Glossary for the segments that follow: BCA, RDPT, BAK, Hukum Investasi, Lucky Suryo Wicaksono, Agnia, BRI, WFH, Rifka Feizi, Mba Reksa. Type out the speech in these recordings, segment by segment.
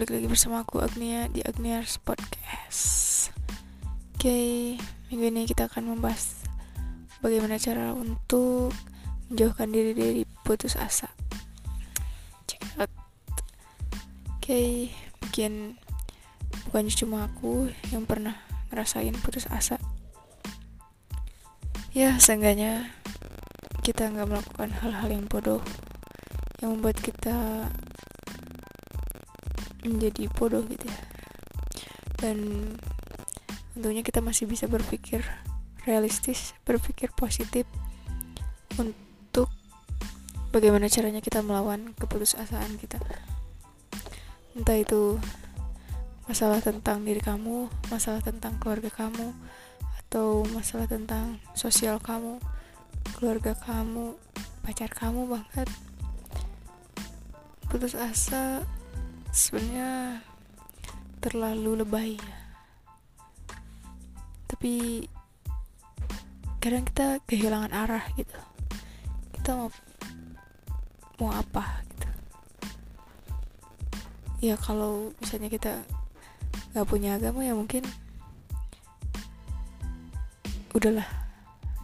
balik lagi bersama aku Agnia di Agnia's Podcast. Oke, minggu ini kita akan membahas bagaimana cara untuk menjauhkan diri dari putus asa. Check out. Oke, mungkin bukan cuma aku yang pernah ngerasain putus asa. Ya, seenggaknya kita nggak melakukan hal-hal yang bodoh yang membuat kita menjadi bodoh gitu ya. Dan tentunya kita masih bisa berpikir realistis, berpikir positif untuk bagaimana caranya kita melawan keputusasaan kita. Entah itu masalah tentang diri kamu, masalah tentang keluarga kamu, atau masalah tentang sosial kamu, keluarga kamu, pacar kamu, bahkan putus asa sebenarnya terlalu lebay ya. Tapi kadang kita kehilangan arah gitu. Kita mau apa gitu. Ya kalau misalnya kita gak punya agama, ya mungkin udahlah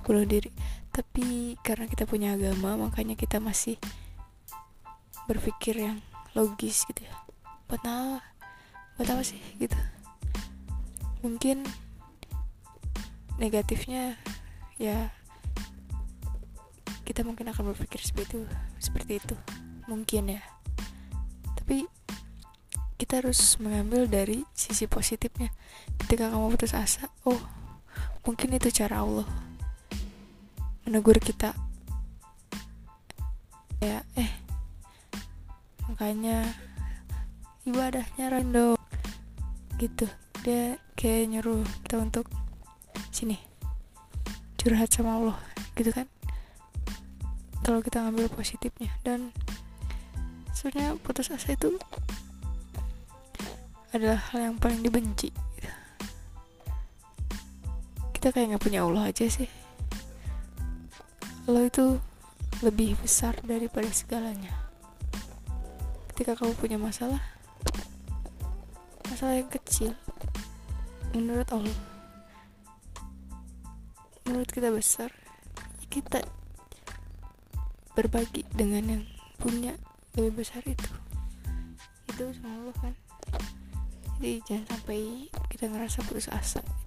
bunuh diri. Tapi karena kita punya agama, makanya kita masih berpikir yang logis gitu ya. Buat apa sih gitu. Mungkin negatifnya ya kita mungkin akan berpikir seperti itu mungkin ya. Tapi kita harus mengambil dari sisi positifnya. Ketika kamu putus asa, oh mungkin itu cara Allah menegur kita ya. Makanya ibadahnya random gitu, dia kayak nyuruh kita untuk sini curhat sama Allah gitu kan, kalau kita ngambil positifnya. Dan sebenarnya putus asa itu adalah hal yang paling dibenci gitu. Kita kayak nggak punya Allah aja sih. Allah itu lebih besar daripada segalanya. Ketika kamu punya masalah yang kecil menurut Allah, menurut kita besar, kita berbagi dengan yang punya lebih besar itu sama Allah kan. Jadi jangan sampai kita ngerasa putus asa.